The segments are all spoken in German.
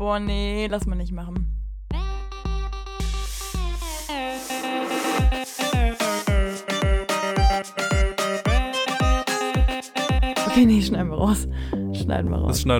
Boah, nee, lass mal nicht machen. Okay, nee, schneiden wir raus. Das schneiden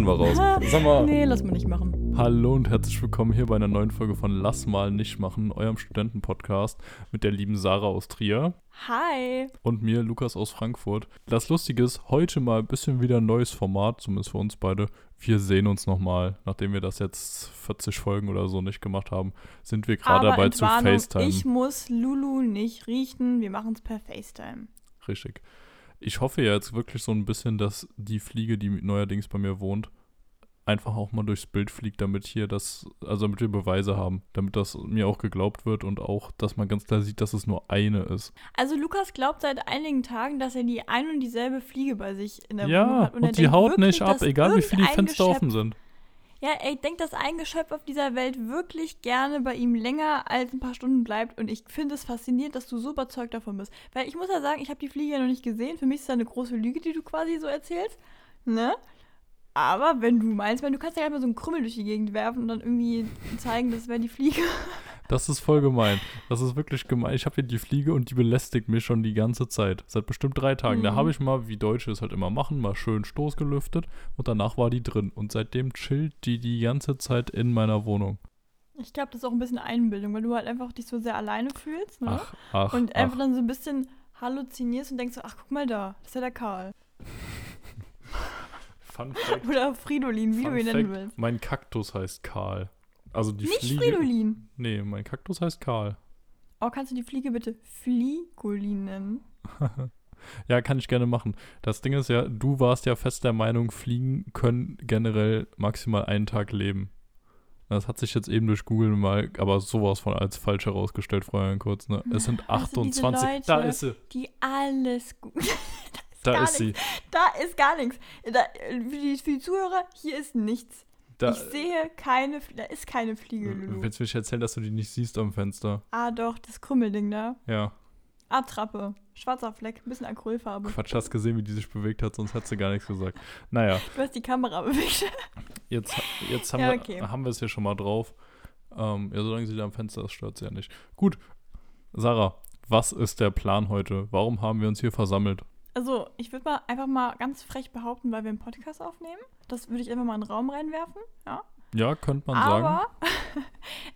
wir raus. Sag mal. Nee, lass mal nicht machen. Hallo und herzlich willkommen hier bei einer neuen Folge von Lass mal nicht machen, eurem Studentenpodcast mit der lieben Sarah aus Trier. Hi. Und mir, Lukas aus Frankfurt. Das Lustige ist, heute mal ein bisschen wieder ein neues Format, zumindest für uns beide. Wir sehen uns nochmal, nachdem wir das jetzt 40 Folgen oder so nicht gemacht haben, sind wir gerade dabei zu FaceTime. Ich muss Lulu nicht riechen, wir machen es per FaceTime. Richtig. Ich hoffe ja jetzt wirklich so ein bisschen, dass die Fliege, die neuerdings bei mir wohnt, einfach auch mal durchs Bild fliegt, damit hier das, also damit wir Beweise haben, damit das mir auch geglaubt wird und auch, dass man ganz klar sieht, dass es nur eine ist. Also Lukas glaubt seit einigen Tagen, dass er die ein und dieselbe Fliege bei sich in der Wohnung hat. Ja, und die haut wirklich nicht ab, egal wie viele die Fenster offen sind. Ja, er denkt, dass ein Geschöpf auf dieser Welt wirklich gerne bei ihm länger als ein paar Stunden bleibt. Und ich finde es faszinierend, dass du so überzeugt davon bist. Weil ich muss ja sagen, ich habe die Fliege ja noch nicht gesehen. Für mich ist das eine große Lüge, die du quasi so erzählst. Ne? Aber wenn du meinst, du kannst ja halt mal so einen Krümmel durch die Gegend werfen und dann irgendwie zeigen, das wäre die Fliege. Das ist voll gemein. Das ist wirklich gemein. Ich habe hier die Fliege und die belästigt mich schon die ganze Zeit. Seit bestimmt 3 Tagen. Mhm. Da habe ich mal, wie Deutsche es halt immer machen, mal schön Stoß gelüftet und danach war die drin. Und seitdem chillt die ganze Zeit in meiner Wohnung. Ich glaube, das ist auch ein bisschen Einbildung, weil du halt einfach dich so sehr alleine fühlst. Ne? Ach, einfach dann so ein bisschen halluzinierst und denkst so, ach, guck mal da, das ist ja der Karl. Oder Fridolin, wie Fun du ihn nennen willst. Mein Kaktus heißt Karl. Also die Nicht Fliege, Fridolin. Nee, mein Kaktus heißt Karl. Oh, kannst du die Fliege bitte Fliegolin nennen? Ja, kann ich gerne machen. Das Ding ist ja, du warst ja fest der Meinung, Fliegen können generell maximal einen Tag leben. Das hat sich jetzt eben durch Google mal, aber sowas von als falsch herausgestellt, vorher kurz. Ne? Es sind 28. Also Leute, da ist sie. Die alles gut. Da ist sie. Da ist gar nichts. Für die Zuhörer, hier ist nichts. Da, ich sehe keine, da ist keine Fliege, Lulu. Willst du mich erzählen, dass du die nicht siehst am Fenster? Ah doch, das Krümmelding da. Ja. Attrappe, schwarzer Fleck, ein bisschen Acrylfarbe. Quatsch, hast gesehen, wie die sich bewegt hat, sonst hat sie gar nichts gesagt. Naja. Du hast die Kamera bewegt. Jetzt haben, ja, okay. Haben wir es hier schon mal drauf. Ja, solange sie da am Fenster ist, stört sie ja nicht. Gut, Sarah, was ist der Plan heute? Warum haben wir uns hier versammelt? Also, ich würde mal einfach mal ganz frech behaupten, weil wir einen Podcast aufnehmen. Das würde ich einfach mal in den Raum reinwerfen, ja. Ja, könnte man sagen. Aber,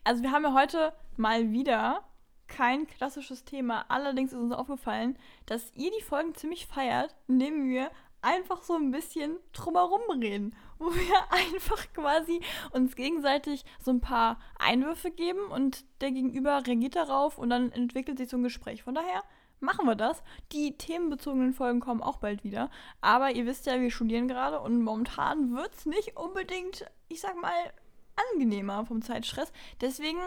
also wir haben ja heute mal wieder kein klassisches Thema. Allerdings ist uns aufgefallen, dass ihr die Folgen ziemlich feiert, indem wir einfach so ein bisschen drumherum reden. Wo wir einfach quasi uns gegenseitig so ein paar Einwürfe geben und der Gegenüber reagiert darauf und dann entwickelt sich so ein Gespräch. Von daher machen wir das. Die themenbezogenen Folgen kommen auch bald wieder. Aber ihr wisst ja, wir studieren gerade und momentan wird es nicht unbedingt, ich sag mal, angenehmer vom Zeitstress. Deswegen,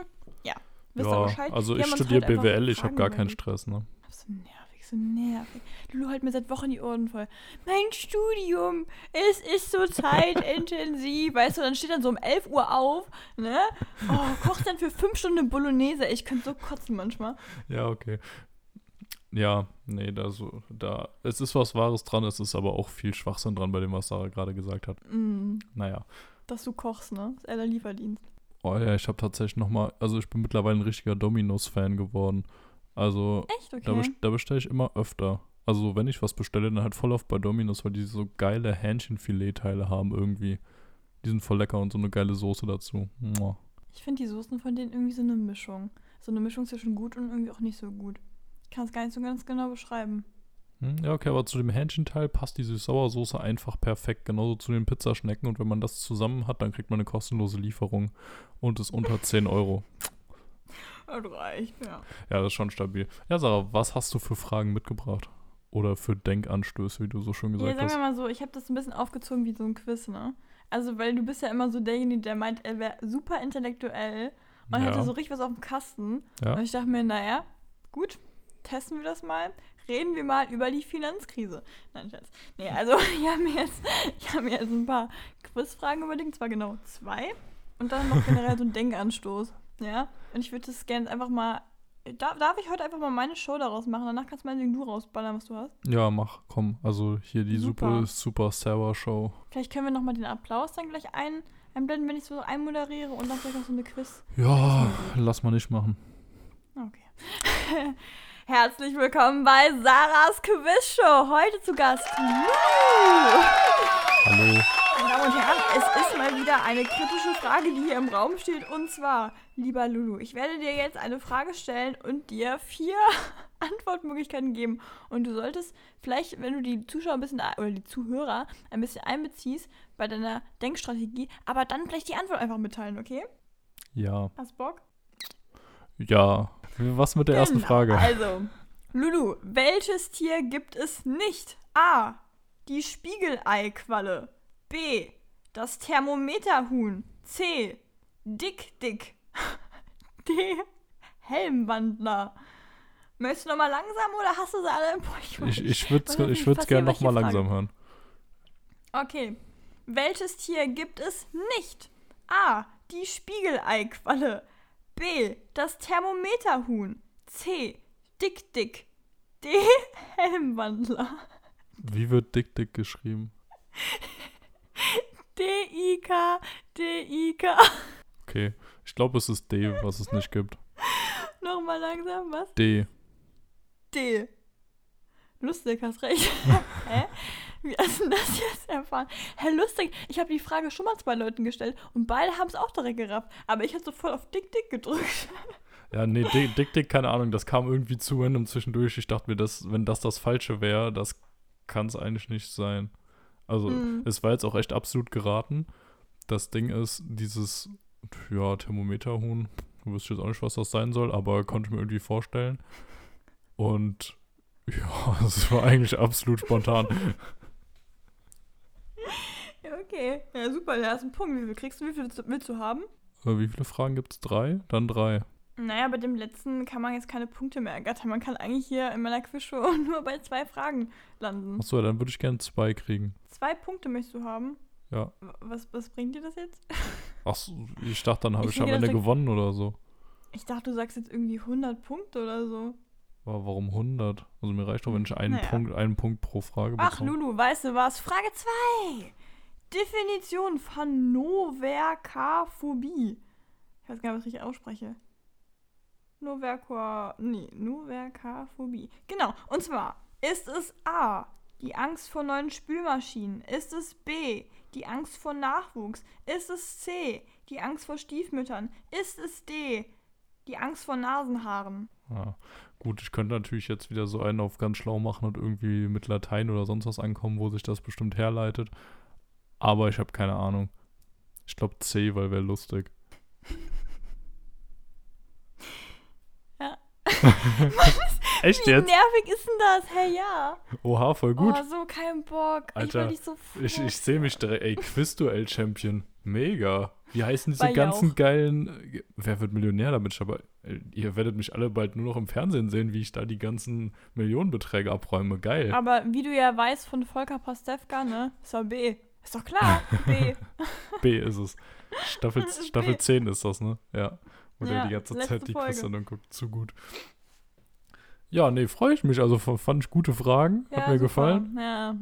ja, wisst ihr Bescheid. Also ich studiere halt BWL, ich habe gar keinen Stress, ne? So nervig. Lulu halt mir seit Wochen die Ohren voll. Mein Studium, es ist so zeitintensiv. Weißt du, dann steht dann so um 11 Uhr auf, ne? Oh, kochst dann für 5 Stunden Bolognese. Ich könnte so kotzen manchmal. Ja, okay. Ja, nee, es ist was Wahres dran, es ist aber auch viel Schwachsinn dran bei dem, was Sarah gerade gesagt hat. Mm. Naja. Dass du kochst, ne? Das ist eher der Lieferdienst. Oh ja, ich habe tatsächlich nochmal, also ich bin mittlerweile ein richtiger Dominos-Fan geworden. Also, echt? Okay. Da bestelle ich immer öfter. Also wenn ich was bestelle, dann halt voll oft bei Dominos, weil die so geile Hähnchenfilet-Teile haben irgendwie. Die sind voll lecker und so eine geile Soße dazu. Mua. Ich finde die Soßen von denen irgendwie so eine Mischung. So eine Mischung zwischen gut und irgendwie auch nicht so gut. Ich kann es gar nicht so ganz genau beschreiben. Ja, okay, aber zu dem Hähnchenteil passt die Süß-Sauersoße einfach perfekt. Genauso zu den Pizzaschnecken. Und wenn man das zusammen hat, dann kriegt man eine kostenlose Lieferung. Und ist unter 10 Euro. Das reicht, ja. Ja, das ist schon stabil. Ja, Sarah, was hast du für Fragen mitgebracht? Oder für Denkanstöße, wie du so schön gesagt hast? Ja, sagen wir mal so, ich habe das ein bisschen aufgezogen wie so ein Quiz, ne? Also, weil du bist ja immer so derjenige, der meint, er wäre super intellektuell. Und hätte so richtig was auf dem Kasten. Ja. Und ich dachte mir, naja, gut. Testen wir das mal, reden wir mal über die Finanzkrise. Nein, Schatz. Nee, also ich habe mir jetzt ein paar Quizfragen überlegt, zwar genau 2 und dann noch generell so einen Denkanstoß. Ja, und ich würde das gerne einfach mal, darf ich heute einfach mal meine Show daraus machen? Danach kannst du meinetwegen du rausballern, was du hast. Ja, mach, komm, also hier die super Sarah Show. Vielleicht können wir nochmal den Applaus dann gleich ein einblenden, wenn ich so einmoderiere und dann vielleicht noch so eine Quiz? Ja, lass mal nicht machen. Okay. Herzlich willkommen bei Sarahs Quizshow. Heute zu Gast. Hallo. Meine Damen und Herren, es ist mal wieder eine kritische Frage, die hier im Raum steht. Und zwar, lieber Lulu, ich werde dir jetzt eine Frage stellen und dir 4 Antwortmöglichkeiten geben. Und du solltest vielleicht, wenn du die Zuschauer ein bisschen, oder die Zuhörer ein bisschen einbeziehst bei deiner Denkstrategie, aber dann vielleicht die Antwort einfach mitteilen, okay? Ja. Hast Bock? Ja. Was mit der ersten Frage? Also, Lulu, welches Tier gibt es nicht? A. Die Spiegeleiqualle. B. Das Thermometerhuhn. C. Dick. D. Helmwandler. Möchtest du nochmal langsam oder hast du sie alle im Bauch? Ich würde es gerne nochmal langsam hören. Okay. Welches Tier gibt es nicht? A. Die Spiegeleiqualle. B. Das Thermometerhuhn. C. Dick. D. Helmwandler. Wie wird Dick geschrieben? D-I-K. Okay, ich glaube, es ist D, was es nicht gibt. Nochmal langsam, was? D. Lustig, hast recht. Hä? Wie hast du das jetzt erfahren? Herr Lustig, ich habe die Frage schon mal 2 Leuten gestellt und beide haben es auch direkt gerafft. Aber ich habe so voll auf Dick gedrückt. Ja, nee, Dick, keine Ahnung, das kam irgendwie zu random zwischendurch. Ich dachte mir, wenn das Falsche wäre, das kann es eigentlich nicht sein. Also, es war jetzt auch echt absolut geraten. Das Ding ist, dieses, Thermometerhuhn, du wüsstest jetzt auch nicht, was das sein soll, aber konnte ich mir irgendwie vorstellen. Und, es war eigentlich absolut spontan. Okay, ja super, der erste Punkt. Wie viel willst du haben? Wie viele Fragen gibt's? 3? Dann 3. Naja, bei dem letzten kann man jetzt keine Punkte mehr ergattern. Man kann eigentlich hier in meiner Quizshow nur bei 2 Fragen landen. Achso, dann würde ich gerne 2 kriegen. 2 Punkte möchtest du haben? Ja. Was bringt dir das jetzt? Achso, ich dachte, dann habe ich am Ende gewonnen oder so. Ich dachte, du sagst jetzt irgendwie 100 Punkte oder so. Aber warum 100? Also mir reicht doch, wenn ich einen Punkt pro Frage bekomme. Ach Lulu, weißt du was? Frage 2. Definition von Noverkaphobie. Ich weiß gar nicht, ob ich richtig ausspreche. Noverkaphobie. Genau, und zwar ist es A, die Angst vor neuen Spülmaschinen, ist es B, die Angst vor Nachwuchs, ist es C, die Angst vor Stiefmüttern, ist es D, die Angst vor Nasenhaaren. Ja, gut, ich könnte natürlich jetzt wieder so einen auf ganz schlau machen und irgendwie mit Latein oder sonst was ankommen, wo sich das bestimmt herleitet, aber ich habe keine Ahnung. Ich glaube C, weil wäre lustig. Mann, echt wie jetzt? Nervig ist denn das? Hey, ja. Oha, voll gut. Oh, so kein Bock. Alter, ich sehe mich direkt. Ey, Quizduell-Champion. Mega. Wie heißen diese ganzen geilen... Wer wird Millionär damit? Ihr werdet mich alle bald nur noch im Fernsehen sehen, wie ich da die ganzen Millionenbeträge abräume. Geil. Aber wie du ja weißt von Volker Pastewka, ne? Ist doch B. Ist doch klar. B. B ist es. Staffel 10 ist das, ne? Ja. Oder ja, die ganze Zeit die Quiz und guckt zu gut. Ja, nee, freue ich mich. Also fand ich gute Fragen. Ja, hat mir super gefallen. Ja,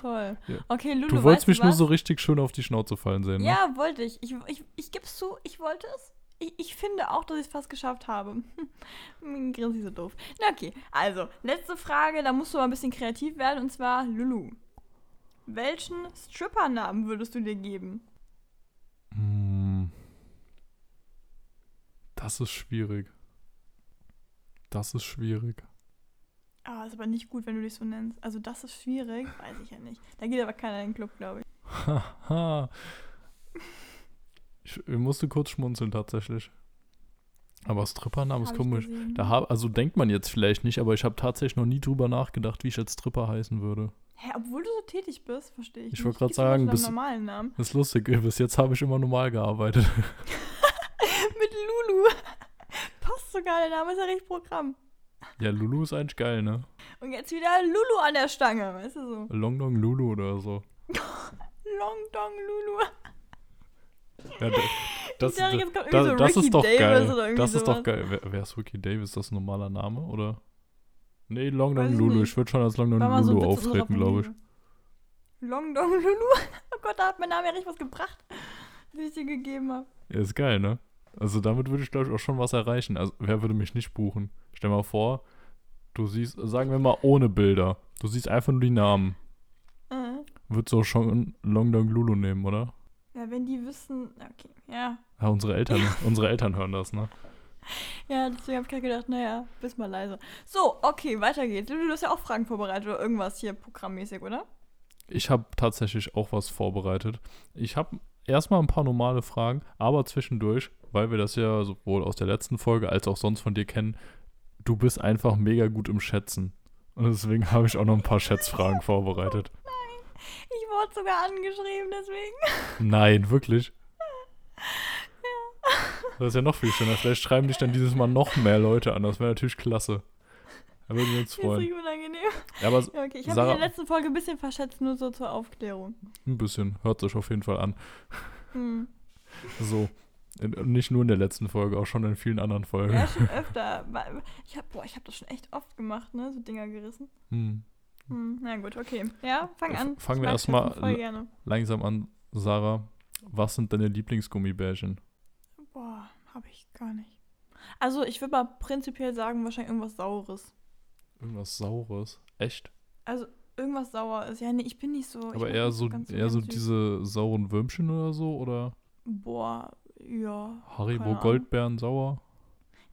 toll. Ja. Okay, Lulu, du wolltest mich nur so richtig schön auf die Schnauze fallen sehen. Ne? Ja, wollte ich. Ich gebe es zu, ich wollte es. Ich finde auch, dass ich es fast geschafft habe. Grinsi so doof. Na okay, also, letzte Frage. Da musst du mal ein bisschen kreativ werden. Und zwar, Lulu, welchen Strippernamen würdest du dir geben? Das ist schwierig. Ah, ist aber nicht gut, wenn du dich so nennst. Also das ist schwierig, weiß ich ja nicht. Da geht aber keiner in den Club, glaube ich. Haha. Ich musste kurz schmunzeln tatsächlich. Aber Strippernamen ist komisch. Also denkt man jetzt vielleicht nicht, aber ich habe tatsächlich noch nie drüber nachgedacht, wie ich jetzt Stripper heißen würde. Hä, obwohl du so tätig bist, verstehe ich. Ich wollte gerade sagen, bis normalen Namen. Das ist lustig, bis jetzt habe ich immer normal gearbeitet. Mit Lulu. Passt sogar, der Name ist ja richtig Programm. Ja, Lulu ist eigentlich geil, ne? Und jetzt wieder Lulu an der Stange, weißt du so. Long Dong Lulu oder so. Long Dong Lulu. Ja, das ist doch geil. Das ist doch geil. Wer ist Ricky Davis? Ist das ein normaler Name, oder? Nee, Long Dong Lulu. Ich würde schon als Long Dong Lulu auftreten, glaube ich. Long Dong Lulu? Oh Gott, da hat mein Name ja richtig was gebracht. wie ich dir gegeben habe. Ja, ist geil, ne? Also damit würde ich, glaube ich, auch schon was erreichen. Also wer würde mich nicht buchen? Stell mal vor, du siehst, sagen wir mal ohne Bilder, du siehst einfach nur die Namen. Würdest du auch schon Long Dong Lulu nehmen, oder? Ja, wenn die wissen, okay, ja. Ja, unsere Eltern hören das, ne? Ja, deswegen habe ich gerade gedacht, naja, bist mal leise. So, okay, weiter geht's. Du hast ja auch Fragen vorbereitet oder irgendwas hier programmmäßig, oder? Ich habe tatsächlich auch was vorbereitet. Ich habe erstmal ein paar normale Fragen, aber zwischendurch, weil wir das ja sowohl aus der letzten Folge als auch sonst von dir kennen, du bist einfach mega gut im Schätzen. Und deswegen habe ich auch noch ein paar Schätzfragen vorbereitet. Nein, ich wurde sogar angeschrieben, deswegen. Nein, wirklich? Ja. Das ist ja noch viel schöner. Vielleicht schreiben dich dann dieses Mal noch mehr Leute an. Das wäre natürlich klasse. Da würden wir uns freuen. Das ist unangenehm. Ja, aber ja, okay. Ich habe mich in der letzten Folge ein bisschen verschätzt, nur so zur Aufklärung. Ein bisschen. Hört sich auf jeden Fall an. Mhm. So. Nicht nur in der letzten Folge, auch schon in vielen anderen Folgen. Ja, schon öfter. Ich hab das schon echt oft gemacht, ne? So Dinger gerissen. Na gut, okay. Ja, fang an. Fangen wir erstmal langsam an, Sarah. Was sind deine Lieblingsgummibärchen? Boah, hab ich gar nicht. Also, ich würde mal prinzipiell sagen, wahrscheinlich irgendwas Saures. Irgendwas Saures? Echt? Also, irgendwas sauer ist. Ja, nee, ich bin nicht so. Aber eher so diese sauren Würmchen oder so, oder? Boah. Ja. Haribo Goldbeeren sauer?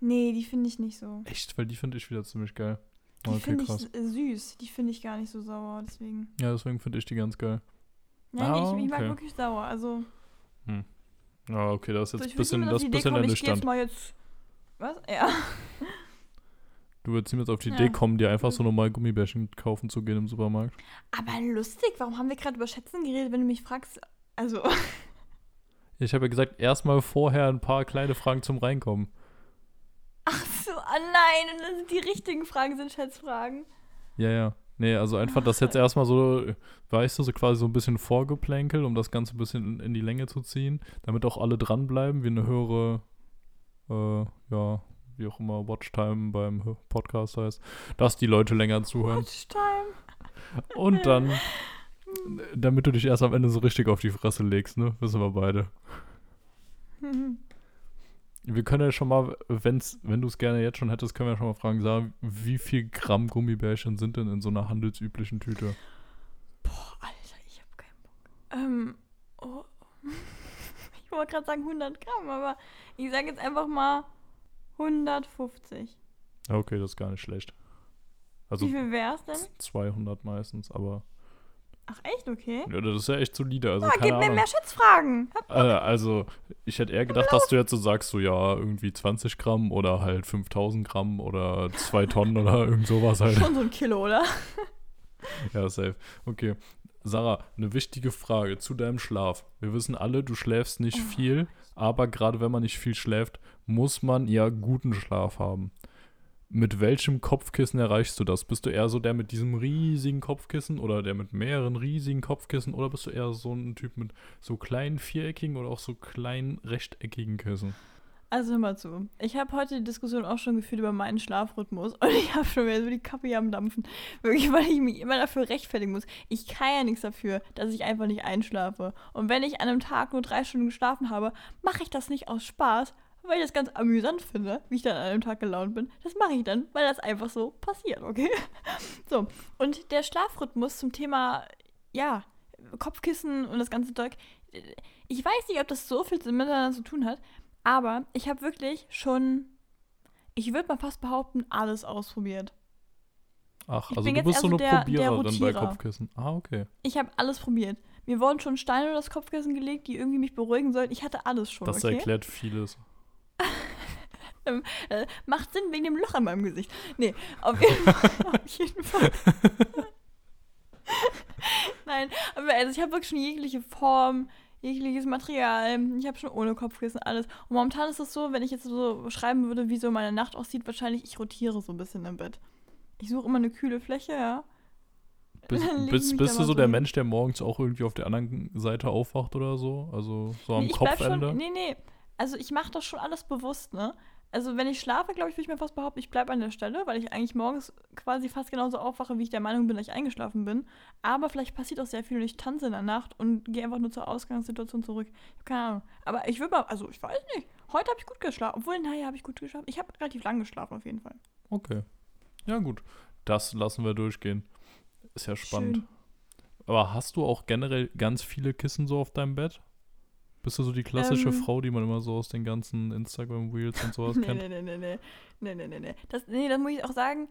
Nee, die finde ich nicht so. Echt? Weil die finde ich wieder ziemlich geil. Die finde ich süß. Die finde ich gar nicht so sauer, deswegen. Ja, deswegen finde ich die ganz geil. Nein, ich mag wirklich sauer, also. Ah, okay, das ist jetzt ein bisschen ernüchternd. Was? Ja. Du würdest ihm jetzt auf die Idee kommen, dir einfach so normal Gummibärchen kaufen zu gehen im Supermarkt. Aber lustig, warum haben wir gerade über Schätzen geredet, wenn du mich fragst? Also. Ich habe ja gesagt, erstmal vorher ein paar kleine Fragen zum Reinkommen. Ach so, ah nein, und dann sind die richtigen Fragen, sind Schätzfragen. Ja. Nee, also einfach das jetzt erstmal so, weißt du, so quasi so ein bisschen Vorgeplänkel, um das Ganze ein bisschen in die Länge zu ziehen, damit auch alle dranbleiben, wie eine höhere, wie auch immer, Watchtime beim Podcast heißt, dass die Leute länger zuhören. Watchtime. Und dann. Damit du dich erst am Ende so richtig auf die Fresse legst, ne? Wissen wir beide. Wir können ja schon mal, wenn du es gerne jetzt schon hättest, können wir ja schon mal fragen, Sarah, wie viel Gramm Gummibärchen sind denn in so einer handelsüblichen Tüte? Boah, Alter, ich hab keinen Bock. Ich wollte gerade sagen 100 Gramm, aber ich sage jetzt einfach mal 150. Okay, das ist gar nicht schlecht. Also wie viel wär's denn? 200 meistens, aber... Ach echt, okay. Ja, das ist ja echt solide. Also, keine Ahnung. Gib mir mehr Schätzfragen. Also, ich hätte eher gedacht, dass du jetzt so sagst, so ja, irgendwie 20 Gramm oder halt 5000 Gramm oder 2 Tonnen oder irgend sowas halt. Schon so ein Kilo, oder? Ja, safe. Okay. Sarah, eine wichtige Frage zu deinem Schlaf. Wir wissen alle, du schläfst nicht viel, aber gerade wenn man nicht viel schläft, muss man ja guten Schlaf haben. Mit welchem Kopfkissen erreichst du das? Bist du eher so der mit diesem riesigen Kopfkissen oder der mit mehreren riesigen Kopfkissen oder bist du eher so ein Typ mit so kleinen viereckigen oder auch so kleinen rechteckigen Kissen? Also hör mal zu. Ich habe heute die Diskussion auch schon geführt über meinen Schlafrhythmus und ich habe schon wieder so die Kappe hier am Dampfen. Wirklich, weil ich mich immer dafür rechtfertigen muss. Ich kann ja nichts dafür, dass ich einfach nicht einschlafe. Und wenn ich an einem Tag nur 3 Stunden geschlafen habe, mache ich das nicht aus Spaß, weil ich das ganz amüsant finde, wie ich dann an einem Tag gelaunt bin. Das mache ich dann, weil das einfach so passiert, okay? So, und der Schlafrhythmus zum Thema, ja, Kopfkissen und das ganze Zeug, ich weiß nicht, ob das so viel miteinander zu tun hat, aber ich habe wirklich schon, ich würde mal fast behaupten, alles ausprobiert. Ach, also du bist so eine Probiererin bei Kopfkissen. Ah, okay. Ich habe alles probiert. Mir wurden schon Steine unter das Kopfkissen gelegt, die irgendwie mich beruhigen sollten. Ich hatte alles schon, okay? Das erklärt vieles. Macht Sinn wegen dem Loch an meinem Gesicht. Nee, auf jeden Fall. Nein, aber also ich habe wirklich schon jegliche Form, jegliches Material. Ich habe schon ohne Kopfkissen alles. Und momentan ist es so, wenn ich jetzt so schreiben würde, wie so meine Nacht aussieht, wahrscheinlich ich rotiere so ein bisschen im Bett. Ich suche immer eine kühle Fläche, ja. Bist du so der Mensch, der morgens auch irgendwie auf der anderen Seite aufwacht oder so? Also so am Kopfende? Nee. Also ich mache das schon alles bewusst, ne? Also wenn ich schlafe, glaube ich, würde ich mir fast behaupten, ich bleibe an der Stelle, weil ich eigentlich morgens quasi fast genauso aufwache, wie ich der Meinung bin, dass ich eingeschlafen bin. Aber vielleicht passiert auch sehr viel und ich tanze in der Nacht und gehe einfach nur zur Ausgangssituation zurück. Ich habe keine Ahnung. Aber ich würde mal, also ich weiß nicht. Heute habe ich gut geschlafen. Obwohl, naja, habe ich gut geschlafen. Ich habe relativ lang geschlafen auf jeden Fall. Okay. Ja gut, das lassen wir durchgehen. Ist ja spannend. Schön. Aber hast du auch generell ganz viele Kissen so auf deinem Bett? Bist du so die klassische Frau, die man immer so aus den ganzen Instagram-Reels und sowas kennt? Nee. Das muss ich auch sagen,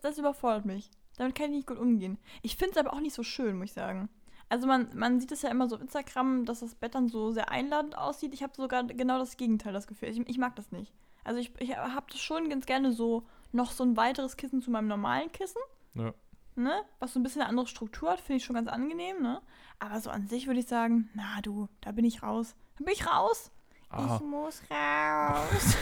das überfordert mich. Damit kann ich nicht gut umgehen. Ich finde es aber auch nicht so schön, muss ich sagen. Also man sieht es ja immer so auf Instagram, dass das Bett dann so sehr einladend aussieht. Ich habe sogar genau das Gegenteil, das Gefühl. Ich mag das nicht. Also ich habe das schon ganz gerne so, noch so ein weiteres Kissen zu meinem normalen Kissen. Ja. Ne? Was so ein bisschen eine andere Struktur hat, finde ich schon ganz angenehm, ne? Aber so an sich würde ich sagen, na du, da bin ich raus. Da bin ich raus. Aha. Ich muss raus.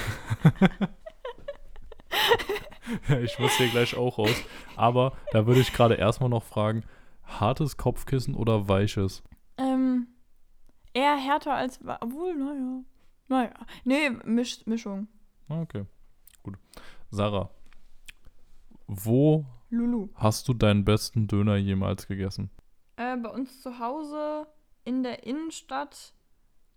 Ja, ich muss hier gleich auch raus. Aber da würde ich gerade erstmal noch fragen, hartes Kopfkissen oder weiches? Eher härter als, obwohl, naja. Nee, Mischung. Okay, gut. Sarah, wo Lulu. Hast du deinen besten Döner jemals gegessen? Bei uns zu Hause in der Innenstadt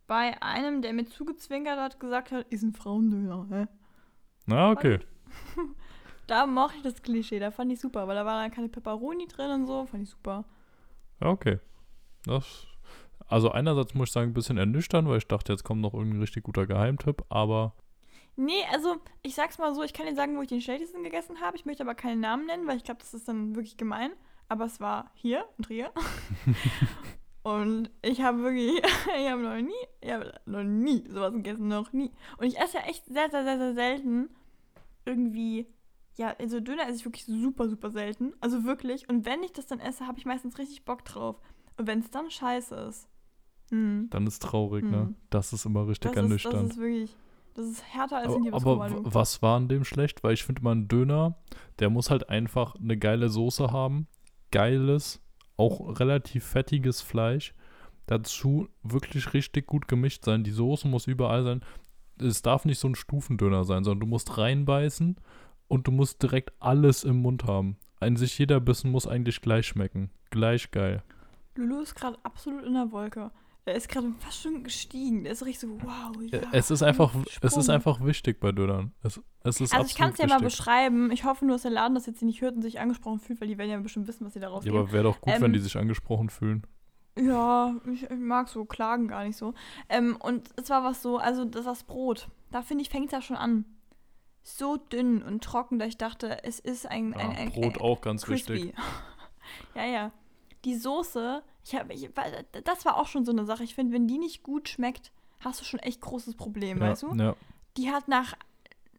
bei einem, der mir zugezwinkert hat, gesagt hat, ist ein Frauendöner. Hä? Na, okay. Und, da mochte ich das Klischee, da fand ich super, weil da war dann keine Peperoni drin und so, fand ich super. Ja, okay. Also einerseits muss ich sagen, ein bisschen ernüchternd, weil ich dachte, jetzt kommt noch irgendein richtig guter Geheimtipp, aber... Nee, also ich sag's mal so, ich kann dir sagen, wo ich den schlechtesten gegessen habe. Ich möchte aber keinen Namen nennen, weil ich glaube, das ist dann wirklich gemein. Aber es war hier in Trier. Und ich habe wirklich, ich habe noch nie sowas gegessen, noch nie. Und ich esse ja echt sehr, sehr, sehr, sehr selten irgendwie, ja, also Döner esse ich wirklich super, super selten. Also wirklich. Und wenn ich das dann esse, habe ich meistens richtig Bock drauf. Und wenn es dann scheiße ist. Dann ist traurig, ne? Das ist immer richtig ernüchternd. Das ist wirklich... Das ist härter als in jedem Kommando. Aber was war an dem schlecht? Weil ich finde, mal ein Döner, der muss halt einfach eine geile Soße haben, geiles, auch relativ fettiges Fleisch, dazu wirklich richtig gut gemischt sein. Die Soße muss überall sein. Es darf nicht so ein Stufendöner sein, sondern du musst reinbeißen und du musst direkt alles im Mund haben. An sich jeder Bissen muss eigentlich gleich schmecken. Gleich geil. Lulu ist gerade absolut in der Wolke. Der ist gerade fast schon gestiegen. Der ist richtig so, wow. Ja, es ist einfach wichtig bei Dönern. Also ich kann es ja mal beschreiben. Ich hoffe nur, dass der Laden das jetzt nicht hört und sich angesprochen fühlt, weil die werden ja bestimmt wissen, was sie darauf geben. Ja, aber wäre doch gut, wenn die sich angesprochen fühlen. Ja, ich mag so Klagen gar nicht so. Und es war was so, also das Brot, da finde ich, fängt es ja schon an. So dünn und trocken, dass ich dachte, es ist ein Brot auch ganz crispy. Wichtig. Ja. Die Soße, das war auch schon so eine Sache. Ich finde, wenn die nicht gut schmeckt, hast du schon echt großes Problem, ja, weißt du? Ja. Die hat nach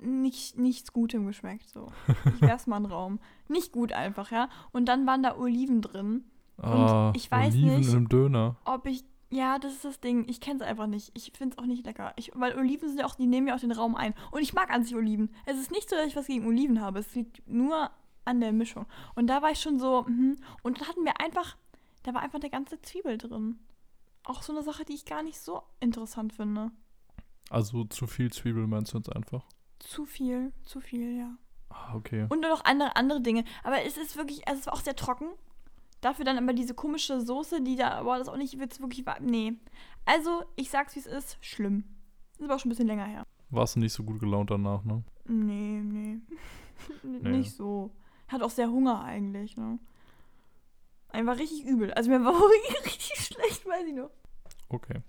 nichts Gutem geschmeckt. So. Ich werf's mal in den Raum. Nicht gut einfach, ja. Und dann waren da Oliven drin. Und ich weiß Oliven nicht, im Döner. Ob ich. Ja, das ist das Ding. Ich kenn's einfach nicht. Ich find's auch nicht lecker. Weil Oliven sind ja auch, die nehmen ja auch den Raum ein. Und ich mag an sich Oliven. Es ist nicht so, dass ich was gegen Oliven habe. Es liegt nur an der Mischung. Und da war ich schon so, und dann hatten wir einfach, da war einfach eine ganze Zwiebel drin. Auch so eine Sache, die ich gar nicht so interessant finde. Also zu viel Zwiebel meinst du jetzt einfach? Zu viel, ja. Ah, okay. Und noch andere Dinge. Aber es ist wirklich, also es war auch sehr trocken. Dafür dann aber diese komische Soße, die da, boah, das auch nicht, wird's wirklich, nee. Also, ich sag's, wie es ist, schlimm. Ist aber auch schon ein bisschen länger her. Warst du nicht so gut gelaunt danach, ne? Nee. Nicht so. Hat auch sehr Hunger eigentlich, ne? Einfach richtig übel. Also mir war richtig schlecht, weiß ich noch. Okay.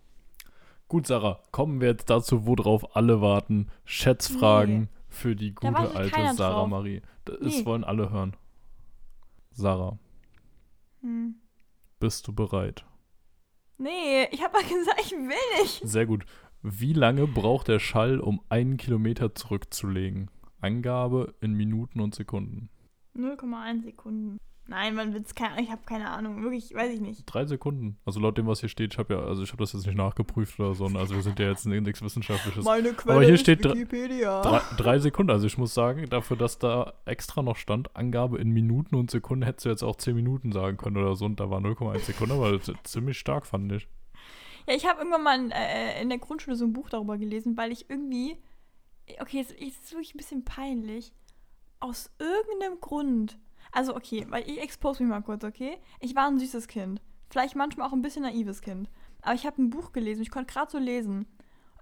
Gut, Sarah, kommen wir jetzt dazu, worauf alle warten. Schätzfragen für die gute alte Sarah drauf. Marie. Das wollen alle hören. Sarah, bist du bereit? Nee, ich habe mal gesagt, ich will nicht. Sehr gut. Wie lange braucht der Schall, um 1 Kilometer zurückzulegen? Angabe in Minuten und Sekunden. 0,1 Sekunden. Nein, man wird's ich habe keine Ahnung, wirklich, weiß ich nicht. 3 Sekunden. Also laut dem, was hier steht, ich habe das jetzt nicht nachgeprüft oder so. Also wir sind ja jetzt nichts Wissenschaftliches. Meine Quelle aber hier steht Wikipedia. 3 Sekunden. Also ich muss sagen, dafür, dass da extra noch stand, Angabe in Minuten und Sekunden, hättest du jetzt auch 10 Minuten sagen können oder so. Und da war 0,1 Sekunde, aber das ist ziemlich stark, fand ich. Ja, ich habe irgendwann mal in der Grundschule so ein Buch darüber gelesen, weil ich irgendwie okay, es ist wirklich ein bisschen peinlich. Aus irgendeinem Grund. Also okay, weil ich expose mich mal kurz, okay? Ich war ein süßes Kind. Vielleicht manchmal auch ein bisschen naives Kind. Aber ich habe ein Buch gelesen, ich konnte gerade so lesen.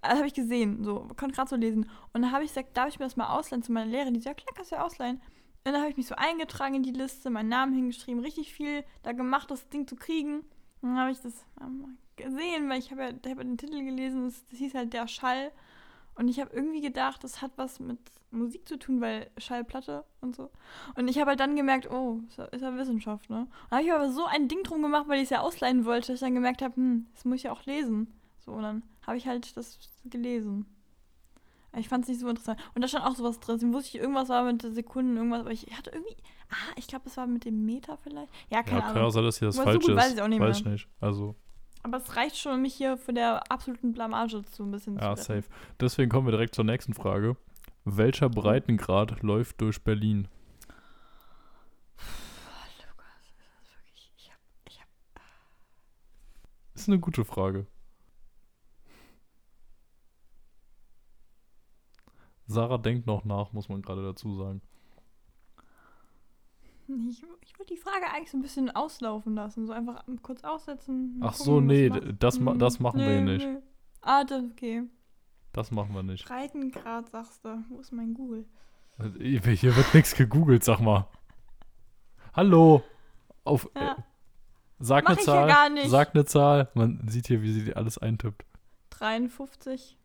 Das habe ich gesehen, so, konnte gerade so lesen. Und dann habe ich gesagt, darf ich mir das mal ausleihen zu meiner Lehrerin? Die sagt, ja klar, kannst du ja ausleihen. Und dann habe ich mich so eingetragen in die Liste, meinen Namen hingeschrieben, richtig viel da gemacht, das Ding zu kriegen. Und dann habe ich das gesehen, weil ich habe ja den Titel gelesen, das hieß halt Der Schall. Und ich habe irgendwie gedacht, das hat was mit Musik zu tun, weil Schallplatte und so. Und ich habe halt dann gemerkt, oh, ist ja Wissenschaft, ne? Und da habe ich aber so ein Ding drum gemacht, weil ich es ja ausleihen wollte, dass ich dann gemerkt habe, das muss ich ja auch lesen. So, und dann habe ich halt das gelesen. Aber ich fand es nicht so interessant. Und da stand auch sowas drin. Dann wusste ich, irgendwas war mit Sekunden, irgendwas. Aber ich hatte irgendwie, ich glaube, es war mit dem Meter vielleicht. Ja, keine Ahnung. Ja, klar, sei das hier das Falsche ist. Weiß ich auch nicht mehr. Weiß nicht, also. Aber es reicht schon, mich hier von der absoluten Blamage zu ein bisschen zu retten. Safe. Deswegen kommen wir direkt zur nächsten Frage. Welcher Breitengrad läuft durch Berlin? Oh, Lukas, ist das wirklich... Ich hab... Ist eine gute Frage. Sarah denkt noch nach, muss man gerade dazu sagen. Ich würde die Frage eigentlich so ein bisschen auslaufen lassen. So einfach kurz aussetzen. Ach gucken, so, nee, das machen wir nicht. Nee. Okay. Das machen wir nicht. Breitengrad, sagst du. Wo ist mein Google? Hier wird nichts gegoogelt, sag mal. Hallo. Sag eine Zahl. Gar nicht. Sag eine Zahl. Man sieht hier, wie sie alles eintippt. 53.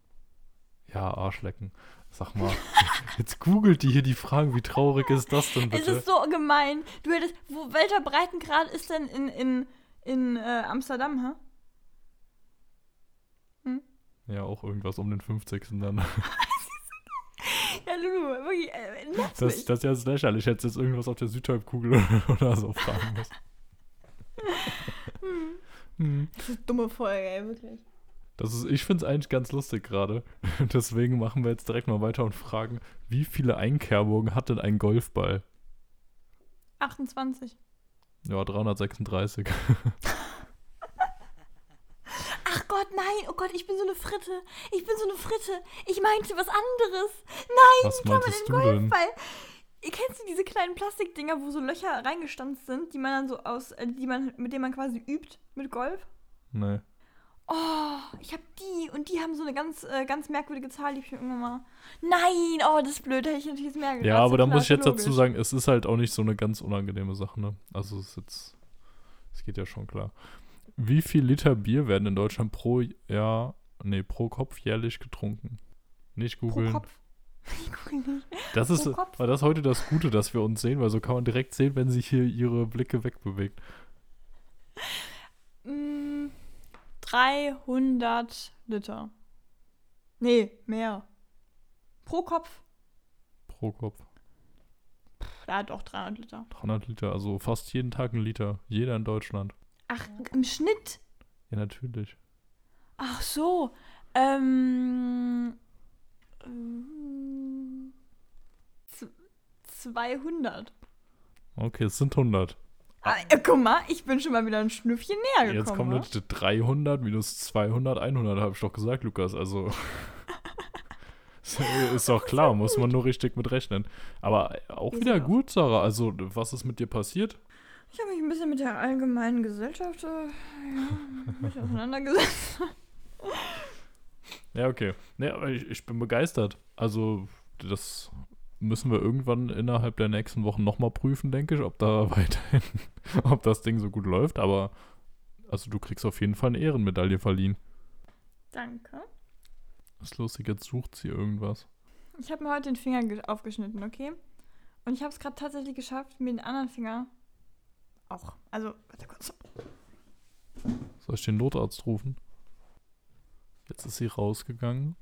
Ja, Arschlecken. Sag mal, jetzt googelt die hier die Fragen, wie traurig ist das denn bitte? Es ist so gemein. Du hättest, welcher Breitengrad ist denn in Amsterdam, hä? Hm? Ja, auch irgendwas um den 50. dann. Ja, Lulu, wirklich, das ist ja so lächerlich. Hättest jetzt irgendwas auf der Südhalbkugel oder so fragen müssen. Das ist eine dumme Folge, ey, wirklich. Ich finde es eigentlich ganz lustig gerade. Deswegen machen wir jetzt direkt mal weiter und fragen, wie viele Einkerbungen hat denn ein Golfball? 28. Ja, 336. Ach Gott, nein. Oh Gott, ich bin so eine Fritte. Ich meinte was anderes. Nein, was meintest du denn? Golfball. Kennst du diese kleinen Plastikdinger, wo so Löcher reingestanzt sind, die man dann so mit denen man quasi übt mit Golf? Nee. Oh, ich hab die und die haben so eine ganz merkwürdige Zahl, die ich mir irgendwann mal... Nein, oh, das ist blöd, hätte ich natürlich mehr gedacht. Ja, aber da muss ich jetzt dazu sagen, es ist halt auch nicht so eine ganz unangenehme Sache, ne? Also es geht ja schon klar. Wie viel Liter Bier werden in Deutschland pro Kopf jährlich getrunken? Nicht googeln. Pro Kopf? Ich google nicht. Das ist heute das Gute, dass wir uns sehen, weil so kann man direkt sehen, wenn sich hier ihre Blicke wegbewegt. 300 Liter. Nee, mehr. Pro Kopf. Ja, doch, 300 Liter. 300 Liter, also fast jeden Tag ein Liter. Jeder in Deutschland. Ach, im Schnitt? Ja, natürlich. Ach so. Ähm 200. Okay, es sind 100. Guck mal, ich bin schon mal wieder ein Schnüffchen näher gekommen. Jetzt kommen Leute 300 minus 200, 100, habe ich doch gesagt, Lukas. Also, ist doch klar, muss man nur richtig mit rechnen. Aber auch wieder gut, Sarah. Also, was ist mit dir passiert? Ich habe mich ein bisschen mit der allgemeinen Gesellschaft auseinandergesetzt. Ja, okay. Nee, aber ich bin begeistert. Also, das... müssen wir irgendwann innerhalb der nächsten Wochen nochmal prüfen, denke ich, ob das Ding so gut läuft. Aber also du kriegst auf jeden Fall eine Ehrenmedaille verliehen. Danke. Was ist lustig, jetzt sucht sie irgendwas. Ich habe mir heute den Finger aufgeschnitten, okay? Und ich habe es gerade tatsächlich geschafft, mir den anderen Finger auch. Also, warte kurz. Soll ich den Notarzt rufen? Jetzt ist sie rausgegangen.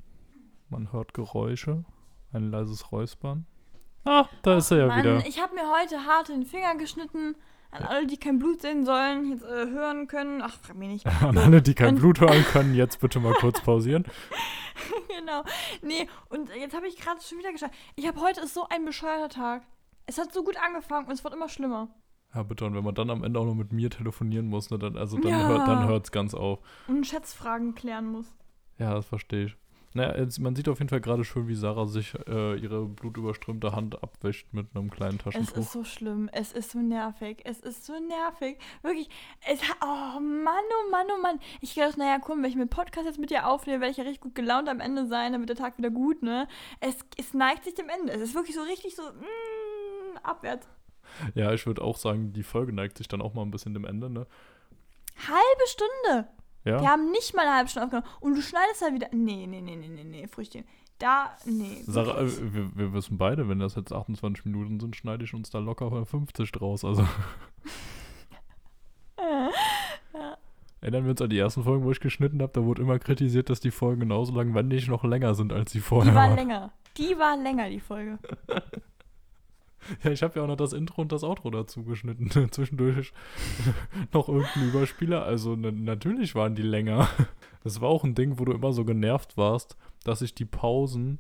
Man hört Geräusche. Ein leises Räuspern. Ah, da ist er wieder. Ich habe mir heute hart den Finger geschnitten. An alle, die kein Blut sehen sollen, jetzt hören können. Ach, frag mich nicht. An alle, die kein Blut hören können, jetzt bitte mal kurz pausieren. Genau. Nee, und jetzt habe ich gerade schon wieder geschafft. Heute ist so ein bescheuerter Tag. Es hat so gut angefangen und es wird immer schlimmer. Ja, bitte. Und wenn man dann am Ende auch noch mit mir telefonieren muss, ne, dann hört es ganz auf. Und Schätzfragen klären muss. Ja, das verstehe ich. Naja, man sieht auf jeden Fall gerade schön, wie Sarah sich ihre blutüberströmte Hand abwäscht mit einem kleinen Taschentuch. Es ist so schlimm. Es ist so nervig. Es ist so nervig. Wirklich. Oh Mann, oh Mann, oh Mann. Ich dachte, naja, komm, wenn ich mit Podcast jetzt mit dir aufnehme, werde ich ja richtig gut gelaunt am Ende sein, dann wird der Tag wieder gut, ne? Es neigt sich dem Ende. Es ist wirklich so richtig so abwärts. Ja, ich würde auch sagen, die Folge neigt sich dann auch mal ein bisschen dem Ende, ne? Halbe Stunde! Ja. Wir haben nicht mal eine halbe Stunde aufgenommen. Und du schneidest halt wieder. Nee, Früchtchen. Sarah, wir wissen beide, wenn das jetzt 28 Minuten sind, schneide ich uns da locker bei 50 draus. Also. Ja. Erinnern wir uns an die ersten Folgen, wo ich geschnitten habe, da wurde immer kritisiert, dass die Folgen genauso lang, wenn nicht noch länger sind, als sie vorher waren. Die war länger, die Folge. Ja, ich habe ja auch noch das Intro und das Outro dazu geschnitten. Zwischendurch noch irgendein Überspieler. Also natürlich waren die länger. Das war auch ein Ding, wo du immer so genervt warst, dass ich die Pausen,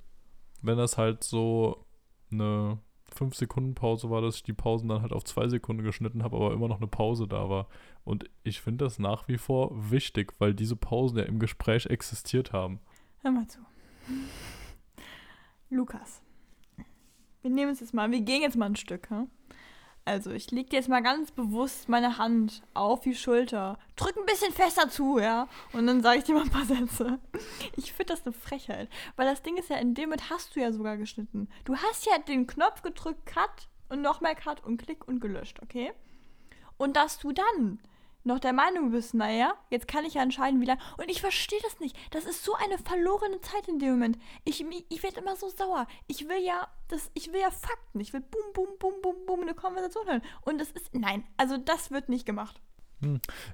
wenn das halt so eine 5-Sekunden-Pause war, dass ich die Pausen dann halt auf 2 Sekunden geschnitten habe, aber immer noch eine Pause da war. Und ich finde das nach wie vor wichtig, weil diese Pausen ja im Gespräch existiert haben. Hör mal zu. Lukas. Wir gehen jetzt mal ein Stück. Hm? Also, ich lege dir jetzt mal ganz bewusst meine Hand auf die Schulter. Drück ein bisschen fester zu, ja? Und dann sage ich dir mal ein paar Sätze. Ich finde das eine Frechheit. Weil das Ding ist ja, in dem mit hast du ja sogar geschnitten. Du hast ja den Knopf gedrückt, Cut und nochmal Cut und Klick und gelöscht, okay? Und dass du dann noch der Meinung bist, naja, jetzt kann ich ja entscheiden, wie lange. Und ich verstehe das nicht. Das ist so eine verlorene Zeit in dem Moment. Ich werde immer so sauer. Ich will ja Fakten. Ich will boom, boom, boom, boom, boom eine Konversation hören. Und das ist, nein, also das wird nicht gemacht.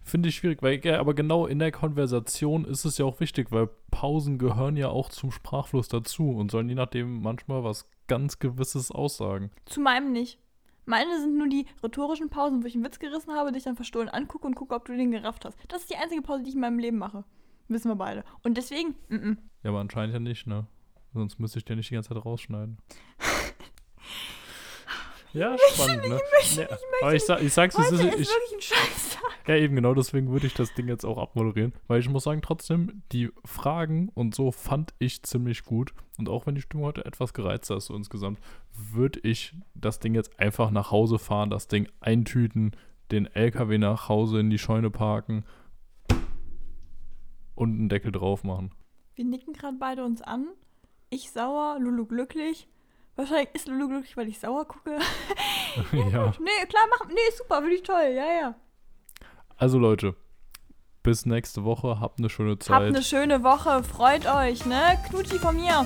Finde ich schwierig, weil aber genau in der Konversation ist es ja auch wichtig, weil Pausen gehören ja auch zum Sprachfluss dazu und sollen je nachdem manchmal was ganz Gewisses aussagen. Zu meinem nicht. Meine sind nur die rhetorischen Pausen, wo ich einen Witz gerissen habe, dich dann verstohlen angucke und gucke, ob du den gerafft hast. Das ist die einzige Pause, die ich in meinem Leben mache. Wissen wir beide. Und deswegen, Ja, aber anscheinend ja nicht, ne? Sonst müsste ich dir nicht die ganze Zeit rausschneiden. Ja, spannend, ne? Ich sag's, es ist wirklich ein Scheißtag. Ja, eben genau, deswegen würde ich das Ding jetzt auch abmoderieren. Weil ich muss sagen, trotzdem, die Fragen und so fand ich ziemlich gut. Und auch wenn die Stimmung heute etwas gereizt ist, so insgesamt, würde ich das Ding jetzt einfach nach Hause fahren, das Ding eintüten, den LKW nach Hause in die Scheune parken und einen Deckel drauf machen. Wir nicken gerade beide uns an. Ich sauer, Lulu glücklich. Wahrscheinlich ist Lulu glücklich, weil ich sauer gucke. Ja. Nee, klar, ist super, finde ich toll, ja. Also Leute, bis nächste Woche, habt eine schöne Zeit. Habt eine schöne Woche, freut euch, ne? Knutschi von mir.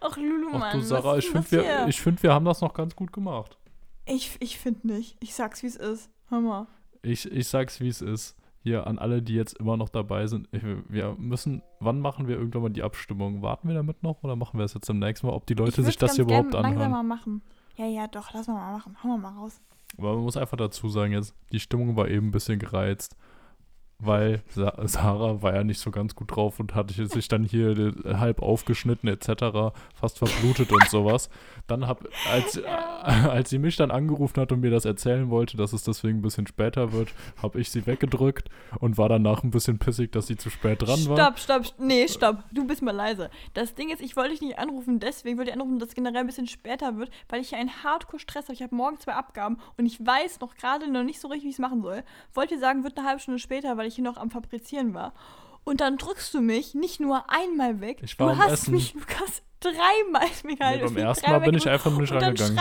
Ach Lulu, Mann. Ach du Sarah, ich finde, wir haben das noch ganz gut gemacht. Ich finde nicht. Ich sag's, wie es ist. Hör mal. Ich sag's, wie es ist. Hier an alle, die jetzt immer noch dabei sind, wann machen wir irgendwann mal die Abstimmung? Warten wir damit noch oder machen wir es jetzt zum nächsten Mal, ob die Leute sich das hier überhaupt anhören? Langsam mal machen. Ja, doch, lass mal machen. Hauen wir mal raus. Aber man muss einfach dazu sagen jetzt, die Stimmung war eben ein bisschen gereizt, weil Sarah war ja nicht so ganz gut drauf und hatte sich dann hier halb aufgeschnitten etc., fast verblutet und sowas. Dann als sie mich dann angerufen hat und mir das erzählen wollte, dass es deswegen ein bisschen später wird, habe ich sie weggedrückt und war danach ein bisschen pissig, dass sie zu spät dran war. Stopp, du bist mal leise. Das Ding ist, ich wollte dich nicht anrufen, deswegen wollte ich anrufen, dass es generell ein bisschen später wird, weil ich ja einen Hardcore-Stress habe. Ich habe morgen 2 Abgaben und ich weiß noch gerade noch nicht so richtig, wie ich es machen soll. Wollte sagen, wird eine halbe Stunde später, weil ich hier noch am Fabrizieren war. Und dann drückst du mich nicht nur einmal weg, du hast Essen. Mich, Lukas, dreimal ist mir geil. Beim ersten Mal bin ich einfach nicht rangegangen.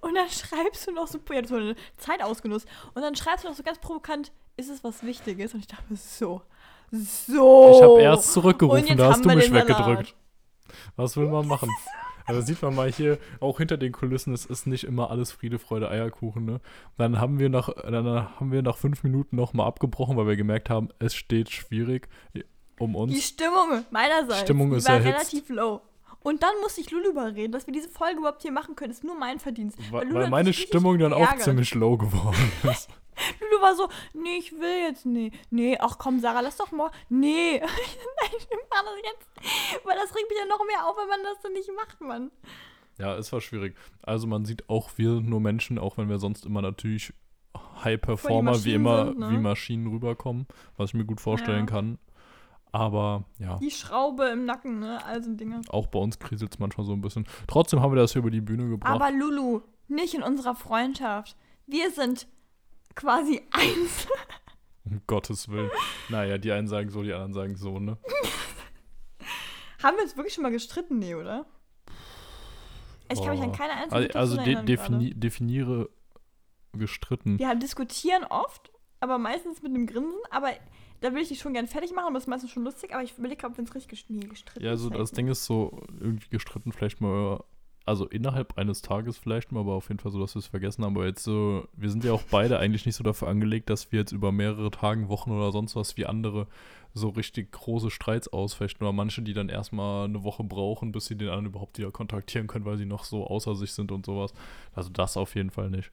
Und dann schreibst du noch so, ja, das war eine Zeit ausgenutzt, und dann schreibst du noch so ganz provokant, ist es was Wichtiges? Und ich dachte, so. Ich habe erst zurückgerufen, da hast du mich weggedrückt. Was will man machen? Also sieht man mal hier, auch hinter den Kulissen, es ist nicht immer alles Friede, Freude, Eierkuchen, ne? Dann haben wir nach 5 Minuten nochmal abgebrochen, weil wir gemerkt haben, es steht schwierig um uns. Die Stimmung meinerseits die war relativ low. Und dann musste ich Lulu überreden, dass wir diese Folge überhaupt hier machen können. Das ist nur mein Verdienst. Weil meine Stimmung dann auch ziemlich low geworden ist. Lulu war so, nee, ich will jetzt nicht. Nee, ach komm, Sarah, lass doch mal. Nee, nein, wir machen das jetzt. Weil das regt mich ja noch mehr auf, wenn man das dann nicht macht, Mann. Ja, es war schwierig. Also man sieht auch, wir sind nur Menschen, auch wenn wir sonst immer natürlich High-Performer wie immer sind, ne? Wie Maschinen rüberkommen, was ich mir gut vorstellen kann. Aber, ja. Die Schraube im Nacken, ne? All so Dinge. Auch bei uns kriselt es manchmal so ein bisschen. Trotzdem haben wir das hier über die Bühne gebracht. Aber Lulu, nicht in unserer Freundschaft. Wir sind quasi eins. Um Gottes Willen. Naja, die einen sagen so, die anderen sagen so, ne? Haben wir uns wirklich schon mal gestritten? Nee, oder? Ich kann mich an keine einzige Situation erinnern. Definiere gestritten. Wir diskutieren oft, aber meistens mit einem Grinsen. Aber da will ich dich schon gern fertig machen, aber das ist meistens schon lustig. Aber ich überlege, ob wir uns richtig gestritten haben. Ja, also das Ding ist so, irgendwie gestritten vielleicht mal, also innerhalb eines Tages vielleicht mal, aber auf jeden Fall so, dass wir es vergessen haben. Aber jetzt so, wir sind ja auch beide eigentlich nicht so dafür angelegt, dass wir jetzt über mehrere Tagen, Wochen oder sonst was wie andere so richtig große Streits ausfechten. Oder manche, die dann erstmal eine Woche brauchen, bis sie den anderen überhaupt wieder kontaktieren können, weil sie noch so außer sich sind und sowas. Also das auf jeden Fall nicht.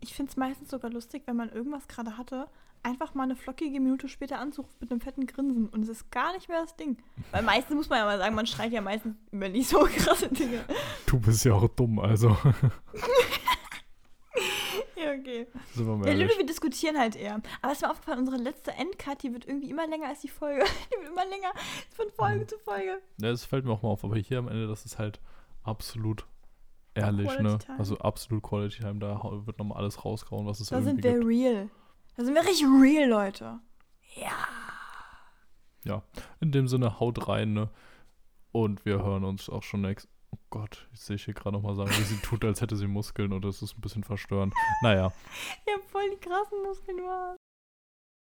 Ich finde es meistens sogar lustig, wenn man irgendwas gerade hatte, einfach mal eine flockige Minute später anzurufen mit einem fetten Grinsen. Und es ist gar nicht mehr das Ding. Weil meistens muss man ja mal sagen, man streicht ja meistens über nicht so krasse Dinge. Du bist ja auch dumm, also. Ja, okay. Sind wir mal ehrlich. Ja, wir diskutieren halt eher. Aber es ist mir aufgefallen, unsere letzte Endcard, die wird irgendwie immer länger als die Folge. Die wird immer länger von Folge zu Folge. Ja, das fällt mir auch mal auf. Aber hier am Ende, das ist halt absolut ehrlich, Quality ne? Time. Also absolut Quality Time. Da wird nochmal alles rausgehauen, was es da irgendwie gibt. Da sind wir richtig real, Leute. Ja. Ja, in dem Sinne, haut rein, ne? Und wir hören uns auch schon nächstes. Oh Gott, ich sehe hier gerade nochmal sagen, wie sie tut, als hätte sie Muskeln und das ist ein bisschen verstörend. Naja. Ja, voll die krassen Muskeln, du